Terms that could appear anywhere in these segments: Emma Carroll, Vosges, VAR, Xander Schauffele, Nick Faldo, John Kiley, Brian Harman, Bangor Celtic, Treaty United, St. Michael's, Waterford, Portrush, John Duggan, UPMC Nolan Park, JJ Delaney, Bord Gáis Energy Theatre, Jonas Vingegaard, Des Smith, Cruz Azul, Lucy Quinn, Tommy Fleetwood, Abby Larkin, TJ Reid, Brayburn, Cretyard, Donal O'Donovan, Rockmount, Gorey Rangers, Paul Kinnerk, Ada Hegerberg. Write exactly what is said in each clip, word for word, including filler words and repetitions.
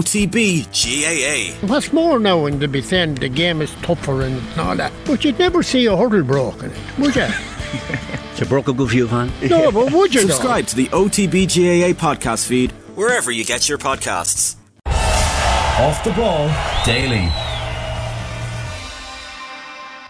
O T B G A A. What's more now in the bit end, the game is tougher and all that, but you'd never see a hurdle broken, would you? So broke a good view, man. No, but would you? Subscribe though? To the O T B G A A podcast feed wherever you get your podcasts. Off the Ball Daily.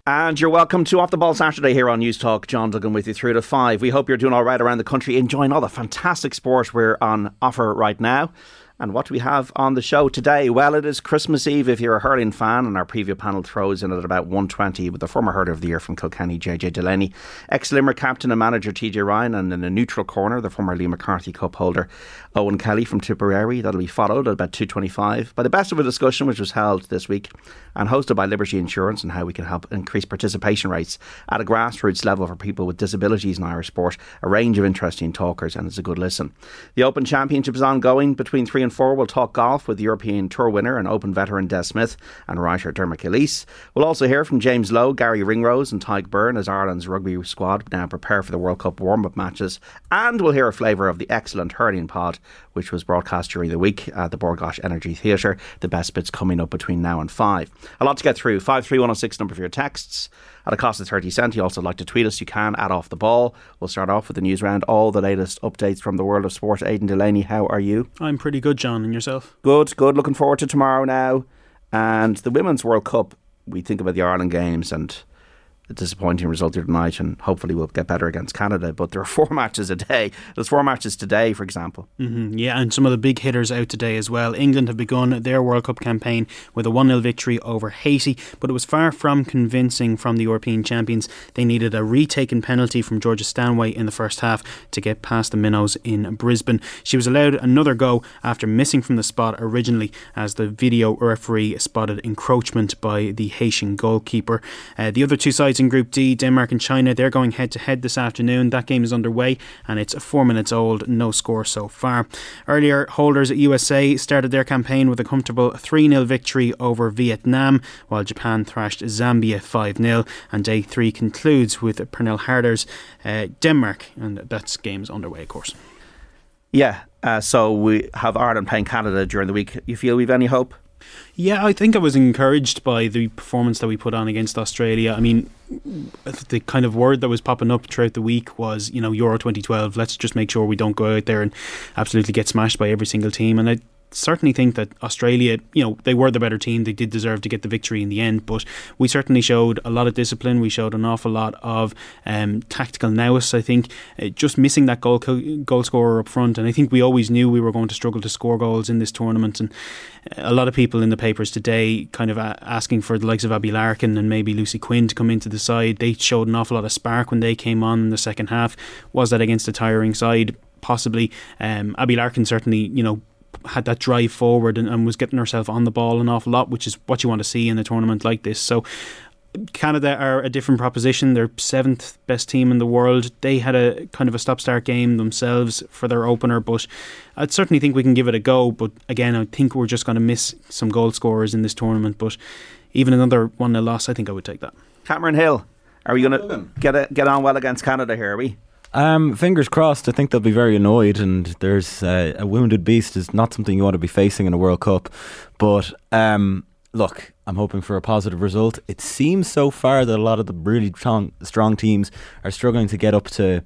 And you're welcome to Off The Ball Saturday here on News Talk. John Duggan with you through to five. We hope you're doing all right around the country, enjoying all the fantastic sport we're on offer right now. And what do we have on the show today? Well, it is Christmas Eve if you're a hurling fan, and our preview panel throws in at about one twenty with the former hurler of the year from Kilkenny, J J Delaney, ex-Limerick captain and manager T J Ryan, and in a neutral corner, the former Liam McCarthy Cup holder Owen Kelly from Tipperary. That'll be followed at about two twenty-five by the best of a discussion which was held this week and hosted by Liberty Insurance and how we can help increase participation rates at a grassroots level for people with disabilities in Irish sport. A range of interesting talkers, and it's a good listen. The Open Championship is ongoing between three and four. We'll talk golf with European Tour winner and Open veteran Des Smith and writer Dermot Kilis. We'll also hear from James Lowe, Gary Ringrose and Tyke Byrne as Ireland's rugby squad now prepare for the World Cup warm-up matches. And we'll hear a flavour of the excellent hurling pod which was broadcast during the week at the Bord Gáis Energy Theatre. The best bits coming up between now and five. A lot to get through. five three one oh six number for your texts. At a cost of thirty cents, you also like to tweet us. You can at Off The Ball. We'll start off with the news round. All the latest updates from the world of sport. Aidan Delaney, how are you? I'm pretty good, John. And yourself? Good, good. Looking forward to tomorrow now. And the Women's World Cup, we think about the Ireland Games and the disappointing result here tonight, and hopefully we'll get better against Canada. But there are four matches a day. There's four matches today, for example. Mm-hmm, yeah, and some of the big hitters out today as well. England have begun their World Cup campaign with a one nil victory over Haiti, but it was far from convincing from the European champions. They needed a retaken penalty from Georgia Stanway in the first half to get past the Minnows in Brisbane. She was allowed another go after missing from the spot originally, as the video referee spotted encroachment by the Haitian goalkeeper. Uh, the other two sides in Group D, Denmark and China, they're going head to head this afternoon. That game is underway and it's four minutes old, no score so far. Earlier, holders at U S A started their campaign with a comfortable three nil victory over Vietnam, while Japan thrashed Zambia five nil, and day three concludes with Pernille Harder's uh, Denmark, and that's game's underway, of course. Yeah, uh, so we have Ireland playing Canada during the week. You feel we've any hope? Yeah, I think I was encouraged by the performance that we put on against Australia. I mean, the kind of word that was popping up throughout the week was, you know, Euro twenty twelve, let's just make sure we don't go out there and absolutely get smashed by every single team. And I certainly think that Australia, you know, they were the better team. They did deserve to get the victory in the end, but we certainly showed a lot of discipline. We showed an awful lot of um, tactical nous, I think, uh, just missing that goal co- goal scorer up front. And I think we always knew we were going to struggle to score goals in this tournament, and a lot of people in the papers today kind of a- asking for the likes of Abby Larkin and maybe Lucy Quinn to come into the side. They showed an awful lot of spark when they came on in the second half. Was that against a tiring side? Possibly. um, Abby Larkin certainly, you know, had that drive forward and, and was getting herself on the ball an awful lot, which is what you want to see in a tournament like this. So Canada are a different proposition. They're seventh best team in the world. They had a kind of a stop-start game themselves for their opener, but I certainly think we can give it a go. But again, I think we're just going to miss some goal scorers in this tournament, but even another one nil loss, I think I would take that. Cameron Hill, are we going to get a, get on well against Canada here, are we? Um, fingers crossed. I think they'll be very annoyed, and there's uh, a wounded beast is not something you want to be facing in a World Cup. But um, look, I'm hoping for a positive result. It seems so far that a lot of the really strong, strong teams are struggling to get up to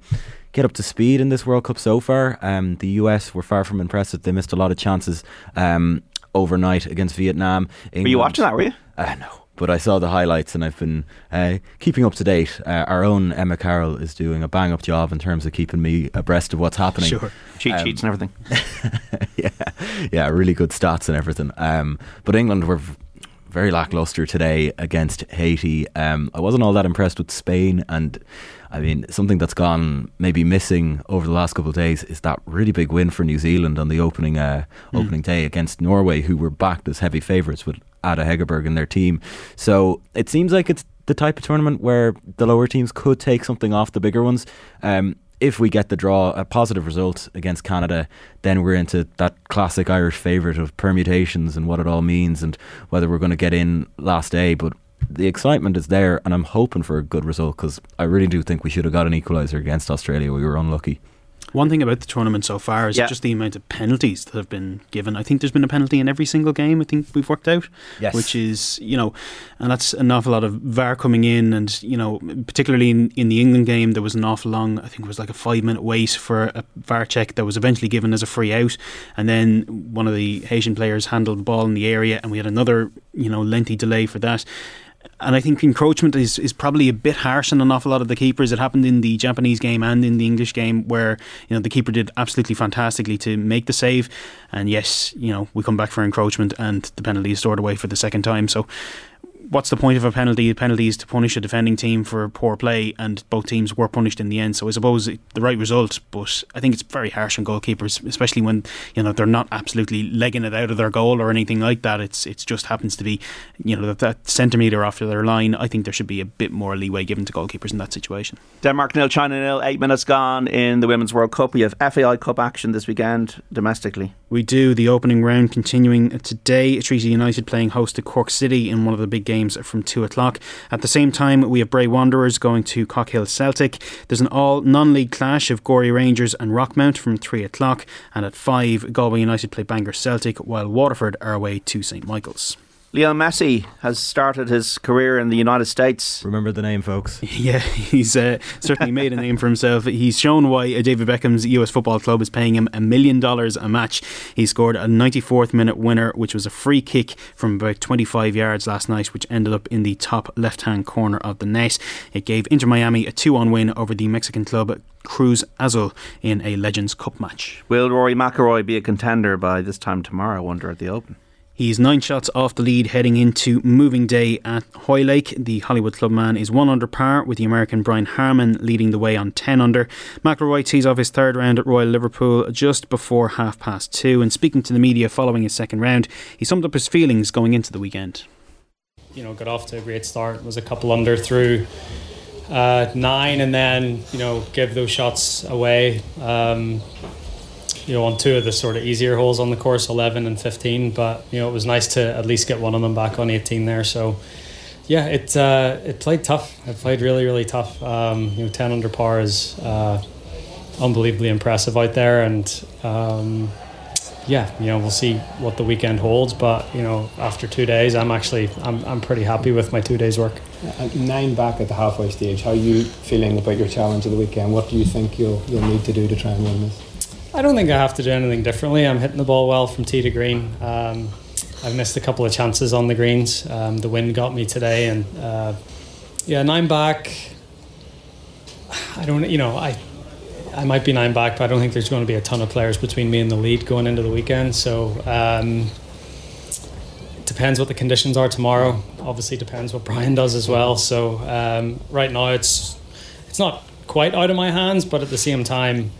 get up to speed in this World Cup so far. Um, the U S were far from impressive. They missed a lot of chances um, overnight against Vietnam. England. Were you watching that? Were you? Uh, no. But I saw the highlights and I've been uh, keeping up to date. Uh, our own Emma Carroll is doing a bang-up job in terms of keeping me abreast of what's happening. Sure. Cheat um, sheets and everything. yeah, yeah, really good stats and everything. Um, but England were v- very lacklustre today against Haiti. Um, I wasn't all that impressed with Spain, and I mean, something that's gone maybe missing over the last couple of days is that really big win for New Zealand on the opening, uh, mm. opening day against Norway, who were backed as heavy favourites with Ada Hegerberg and their team. So it seems like it's the type of tournament where the lower teams could take something off the bigger ones. Um, if we get the draw, a positive result against Canada, then we're into that classic Irish favourite of permutations and what it all means and whether we're going to get in last day. But the excitement is there, and I'm hoping for a good result because I really do think we should have got an equaliser against Australia. We were unlucky. One thing about the tournament so far is yeah. just the amount of penalties that have been given. I think there's been a penalty in every single game, I think we've worked out. Yes. Which is, you know, and that's an awful lot of V A R coming in, and, you know, particularly in, in the England game, there was an awful long, I think it was like a five minute wait for a V A R check that was eventually given as a free out, and then one of the Haitian players handled the ball in the area and we had another, you know, lengthy delay for that. And I think encroachment is, is probably a bit harsh on an awful lot of the keepers. It happened in the Japanese game and in the English game, where, you know, the keeper did absolutely fantastically to make the save, and yes, you know, we come back for encroachment and the penalty is stored away for the second time. So what's the point of a penalty? A penalty is to punish a defending team for poor play, and both teams were punished in the end. So I suppose it, the right result, but I think it's very harsh on goalkeepers, especially when, you know, they're not absolutely legging it out of their goal or anything like that. It's it just happens to be, you know, that, that centimetre after their line. I think there should be a bit more leeway given to goalkeepers in that situation. Denmark nil, China nil, eight minutes gone in the Women's World Cup. We have F A I Cup action this weekend domestically. We do. The opening round continuing today. Treaty United playing host to Cork City in one of the big games from two o'clock. At the same time, we have Bray Wanderers going to Cockhill Celtic. There's an all non-league clash of Gorey Rangers and Rockmount from three o'clock, and at five, Galway United play Bangor Celtic, while Waterford are away to St Michael's. Lionel Messi has started his career in the United States. Remember the name, folks. Yeah, he's uh, certainly made a name for himself. He's shown why David Beckham's U S football club is paying him a million dollars a match. He scored a ninety-fourth minute winner, which was a free kick from about twenty-five yards last night, which ended up in the top left-hand corner of the net. It gave Inter Miami a two one win over the Mexican club Cruz Azul in a Legends Cup match. Will Rory McIlroy be a contender by this time tomorrow, I wonder, at the Open? He's nine shots off the lead heading into moving day at Hoylake. The Hollywood clubman is one under par, with the American Brian Harman leading the way on ten under. McIlroy tees off his third round at Royal Liverpool just before half past two, and speaking to the media following his second round, he summed up his feelings going into the weekend. You know, got off to a great start, was a couple under through uh, nine, and then, you know, gave those shots away. Um, You know, on two of the sort of easier holes on the course, eleven and fifteen, but, you know, it was nice to at least get one of them back on eighteen there. So, yeah, it uh, it played tough. It played really, really tough. Um, you know, ten under par is uh, unbelievably impressive out there, and um, yeah, you know, we'll see what the weekend holds. But, you know, after two days, I'm actually I'm I'm pretty happy with my two days' work. Nine back at the halfway stage. How are you feeling about your challenge of the weekend? What do you think you'll you'll need to do to try and win this? I don't think I have to do anything differently. I'm hitting the ball well from tee to green. Um, I've missed a couple of chances on the greens. Um, the wind got me today, and uh, yeah, nine back. I don't, you know, I I might be nine back, but I don't think there's going to be a ton of players between me and the lead going into the weekend. So um, it depends what the conditions are tomorrow. Obviously, depends what Brian does as well. So um, right now, it's it's not quite out of my hands, but at the same time.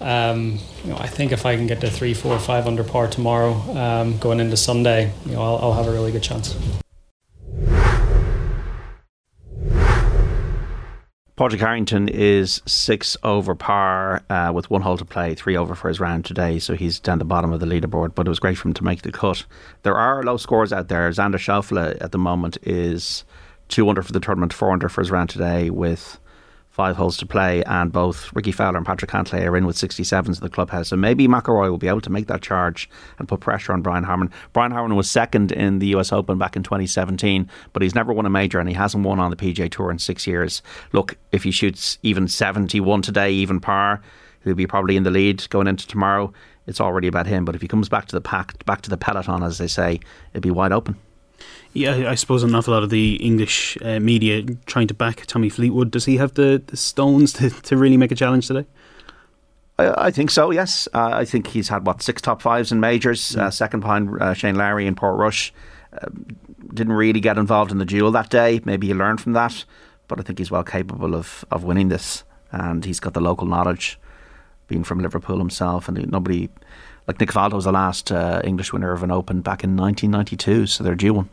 Um, you know, I think if I can get to three, four, five under par tomorrow, um, going into Sunday, you know, I'll, I'll have a really good chance. Patrick Harrington is six over par uh, with one hole to play, three over for his round today, so he's down the bottom of the leaderboard. But it was great for him to make the cut. There are low scores out there. Xander Schauffele at the moment is two under for the tournament, four under for his round today with five holes to play, and both Ricky Fowler and Patrick Cantlay are in with sixty-sevens at the clubhouse. So maybe McIlroy will be able to make that charge and put pressure on Brian Harman. Brian Harman was second in the U S Open back in twenty seventeen, but he's never won a major, and he hasn't won on the P G A Tour in six years. Look, if he shoots even seventy-one today, even par, he'll be probably in the lead going into tomorrow. It's already about him, but if he comes back to the pack, back to the peloton, as they say, it'll be wide open. Yeah, I suppose an awful lot of the English uh, media trying to back Tommy Fleetwood. Does he have the, the stones to, to really make a challenge today? I, I think so, yes. Uh, I think he's had, what, six top fives in majors, mm. uh, second behind uh, Shane Lowry in Portrush. Uh, didn't really get involved in the duel that day. Maybe he learned from that, but I think he's well capable of, of winning this. And he's got the local knowledge, being from Liverpool himself, and nobody... Like Nick Faldo was the last uh, English winner of an Open back in nineteen ninety-two, so they're due one.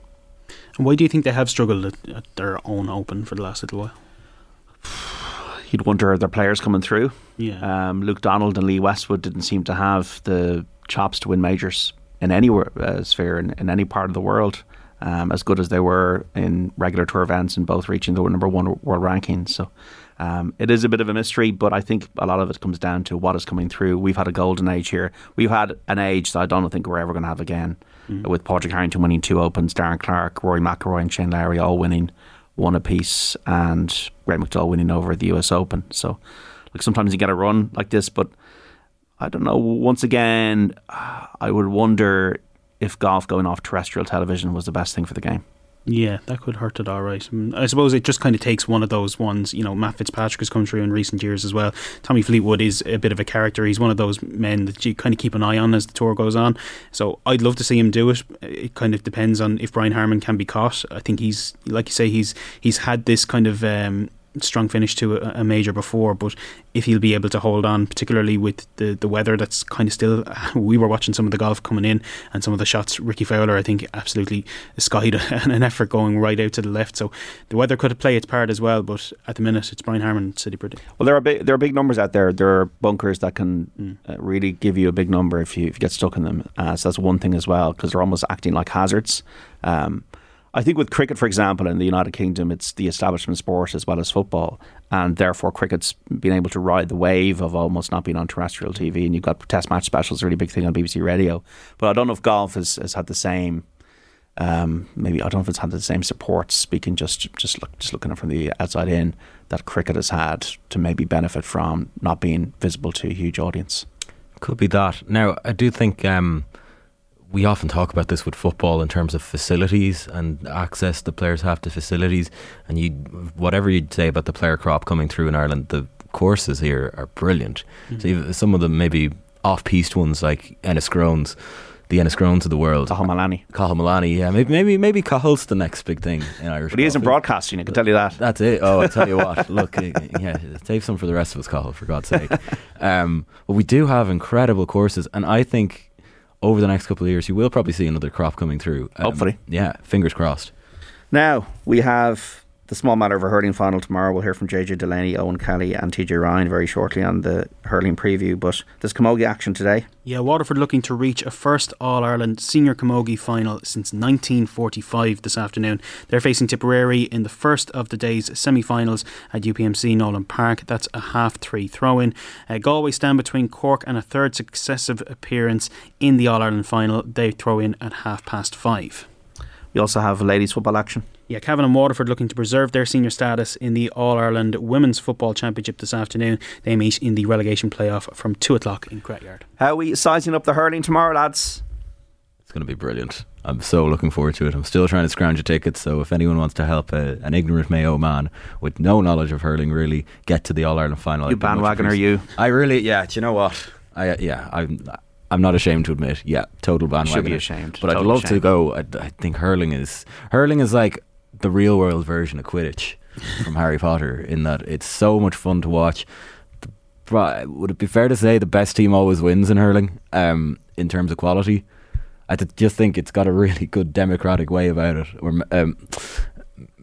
And why do you think they have struggled at, at their own Open for the last little while? You'd wonder, are their players coming through? Yeah. Um, Luke Donald and Lee Westwood didn't seem to have the chops to win majors in any uh, sphere, in, in any part of the world, um, as good as they were in regular tour events, and both reaching the number one world ranking. So Um, it is a bit of a mystery, but I think a lot of it comes down to what is coming through. We've had a golden age here. We've had an age that I don't think we're ever going to have again, mm. with Patrick Harrington winning two Opens, Darren Clark, Rory McIlroy and Shane Lowry all winning one apiece, and Greg McDowell winning over at the U S Open. So like, sometimes you get a run like this, but I don't know. Once again, I would wonder if golf going off terrestrial television was the best thing for the game. Yeah, that could hurt it all right. I mean, I suppose it just kind of takes one of those ones. You know, Matt Fitzpatrick has come through in recent years as well. Tommy Fleetwood is a bit of a character. He's one of those men that you kind of keep an eye on as the tour goes on. So I'd love to see him do it. It kind of depends on if Brian Harman can be caught. I think he's, like you say, he's he's had this kind of um, strong finish to a, a major before, but if he'll be able to hold on, particularly with the, the weather that's kind of still, we were watching some of the golf coming in and some of the shots, Ricky Fowler I think absolutely skied an effort going right out to the left, so the weather could play its part as well, but at the minute it's Brian Harman, City Pretty. Well, there are big, there are big numbers out there. There are bunkers that can mm. uh, really give you a big number if you, if you get stuck in them, uh, so that's one thing as well, because they're almost acting like hazards. um I think with cricket, for example, in the United Kingdom, it's the establishment sport as well as football, and therefore cricket's been able to ride the wave of almost not being on terrestrial T V, and you've got test match specials, a really big thing on B B C Radio. But I don't know if golf has, has had the same, um, maybe I don't know if it's had the same support, speaking just just, look, just looking at it from the outside in, that cricket has had to maybe benefit from not being visible to a huge audience. Could be that. Now, I do think... Um we often talk about this with football in terms of facilities and access the players have to facilities, and you, whatever you'd say about the player crop coming through in Ireland, the courses here are brilliant. Mm-hmm. So some of them maybe off-piste ones like Enniscrone's, the Enniscrones of the world. Cahal Malani. yeah. Maybe maybe maybe Cahill's the next big thing in Irish. But he isn't broadcasting, I can tell you that. That's it. Oh, I'll tell you what. Look, yeah, save some for the rest of us, Cahill, for God's sake. Um, but we do have incredible courses, and I think over the next couple of years, you will probably see another crop coming through. Um, Hopefully. Yeah, fingers crossed. Now, we have the small matter of a hurling final tomorrow. We'll hear from J J Delaney, Owen Kelly and T J Ryan very shortly on the hurling preview. But there's camogie action today. Yeah, Waterford looking to reach a first All-Ireland senior camogie final since nineteen forty-five this afternoon. They're facing Tipperary in the first of the day's semi-finals at U P M C Nolan Park. That's a half-three throw-in. Uh, Galway stand between Cork and a third successive appearance in the All-Ireland final. They throw in at half-past five. We also have ladies football action. Yeah, Cavan and Waterford looking to preserve their senior status in the All-Ireland Women's Football Championship this afternoon. They meet in the relegation playoff from two o'clock in Cretyard. How are we sizing up the hurling tomorrow, lads? It's going to be brilliant. I'm so looking forward to it. I'm still trying to scrounge a ticket, so if anyone wants to help a, an ignorant Mayo man with no knowledge of hurling really get to the All-Ireland final. You bandwagoner, you. I really, yeah, do you know what? I Yeah, I'm... I'm not ashamed to admit, yeah, total bandwagon. Should be ashamed. But total I'd love shame. to go. I, I think hurling is hurling is like the real world version of Quidditch from Harry Potter, in that it's so much fun to watch. The, would it be fair to say the best team always wins in hurling, um, in terms of quality? I just think it's got a really good democratic way about it, or um,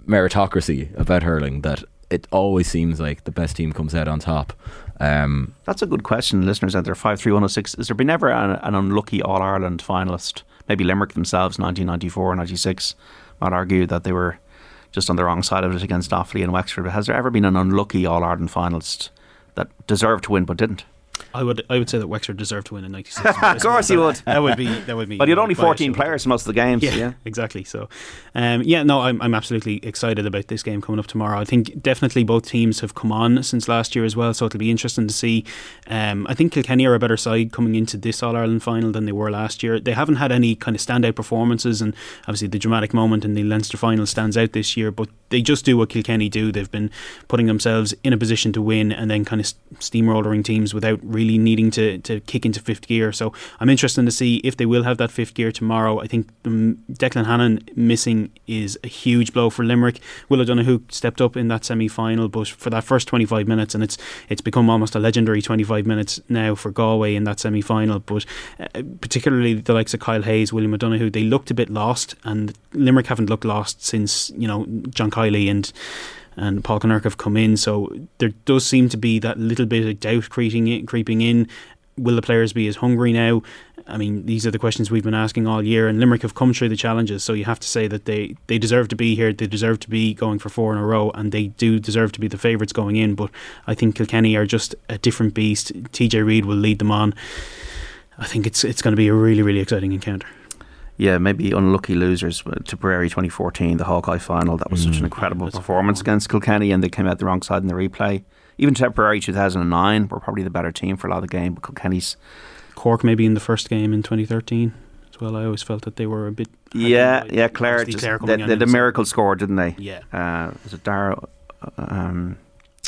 meritocracy about hurling, that it always seems like the best team comes out on top. Um, That's a good question, listeners out there. Five three one oh six. Has there been ever an, an unlucky All-Ireland finalist? Maybe Limerick themselves, nineteen ninety-four ninety-six. I'd argue that they were just on the wrong side of it against Offaly and Wexford, but has there ever been an unlucky All-Ireland finalist that deserved to win but didn't? I would I would say that Wexford deserved to win in ninety-six. Of course you would. That would be that would be. But you had only fourteen players in most of the games. Yeah, yeah. exactly. So, um, yeah, no, I'm I'm absolutely excited about this game coming up tomorrow. I think definitely both teams have come on since last year as well, so it'll be interesting to see. Um, I think Kilkenny are a better side coming into this All-Ireland final than they were last year. They haven't had any kind of standout performances, and obviously the dramatic moment in the Leinster final stands out this year, but they just do what Kilkenny do. They've been putting themselves in a position to win and then kind of steamrolling teams without really needing to, to kick into fifth gear. So I'm interested to see if they will have that fifth gear tomorrow. I think Declan Hannan missing is a huge blow for Limerick. Will O'Donoghue stepped up in that semi-final, but for that first twenty-five minutes, and it's it's become almost a legendary twenty-five minutes now for Galway in that semi-final, but uh, particularly the likes of Kyle Hayes, William O'Donoghue, they looked a bit lost, and Limerick haven't looked lost since, you know, John Kiley and and Paul Kinnerk have come in, so there does seem to be that little bit of doubt creeping in, creeping in will the players be as hungry now? I mean, these are the questions we've been asking all year, and Limerick have come through the challenges, so you have to say that they, they deserve to be here, they deserve to be going for four in a row, and they do deserve to be the favourites going in. But I think Kilkenny are just a different beast. T J Reid will lead them on. I think it's it's going to be a really, really exciting encounter. Yeah, maybe unlucky losers to Tipperary twenty fourteen, the Hawkeye final. That was mm. such an incredible That's performance cool. against Kilkenny, and they came out the wrong side in the replay. Even Tipperary two thousand nine were probably the better team for a lot of the game, but Kilkenny's... Cork maybe in the first game in twenty thirteen as well. I always felt that they were a bit... Yeah, like, yeah, Clare. Just, Clare they, they, the miracle score, didn't they? Yeah. Uh, was it Dara... Um,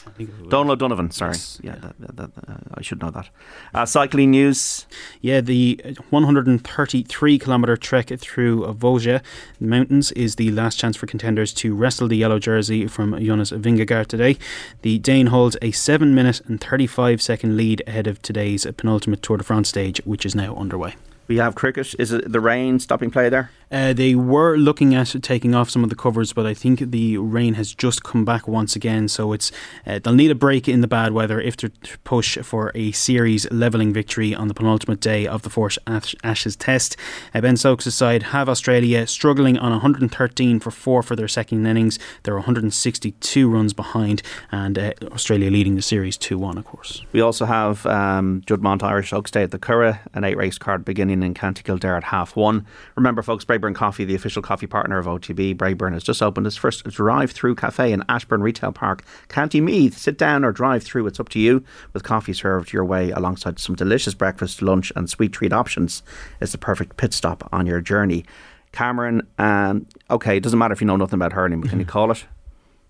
I think it was Donal O'Donovan, sorry. Yes, yeah, yeah. That, that, that, uh, I should know that. Uh, cycling news. Yeah, the one hundred thirty-three kilometre trek through Vosges Mountains is the last chance for contenders to wrestle the yellow jersey from Jonas Vingegaard today. The Dane holds a seven minute and thirty-five second lead ahead of today's penultimate Tour de France stage, which is now underway. We have cricket. Is it the rain stopping play there? Uh, they were looking at taking off some of the covers, but I think the rain has just come back once again, so it's uh, they'll need a break in the bad weather if to push for a series levelling victory on the penultimate day of the Force Ashes Test. Uh, Ben Stokes' side have Australia struggling on one hundred thirteen for four for their second innings. They're one hundred sixty-two runs behind, and uh, Australia leading the series two one, of course. We also have um, Judmont Irish Oaks Day at the Curragh, an eight race card beginning in County Kildare at half one. Remember, folks, Brayburn Coffee, the official coffee partner of O T B. Brayburn has just opened its first drive-through cafe in Ashburn Retail Park, County Meath. Sit down or drive through, it's up to you, with coffee served your way alongside some delicious breakfast, lunch and sweet treat options. It's the perfect pit stop on your journey. Cameron, um, okay, it doesn't matter if you know nothing about hurling, but can you call it?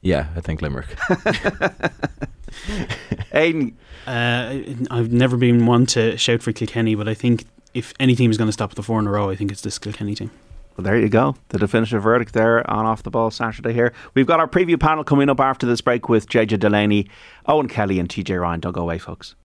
Yeah, I think Limerick. Aidan? Uh, I've never been one to shout for Kilkenny, but I think if any team is going to stop at the four in a row, I think it's this Kilkenny team. Well, there you go. The definitive verdict there on Off the Ball Saturday here. We've got our preview panel coming up after this break with J J Delaney, Owen Kelly and T J Ryan. Don't go away, folks.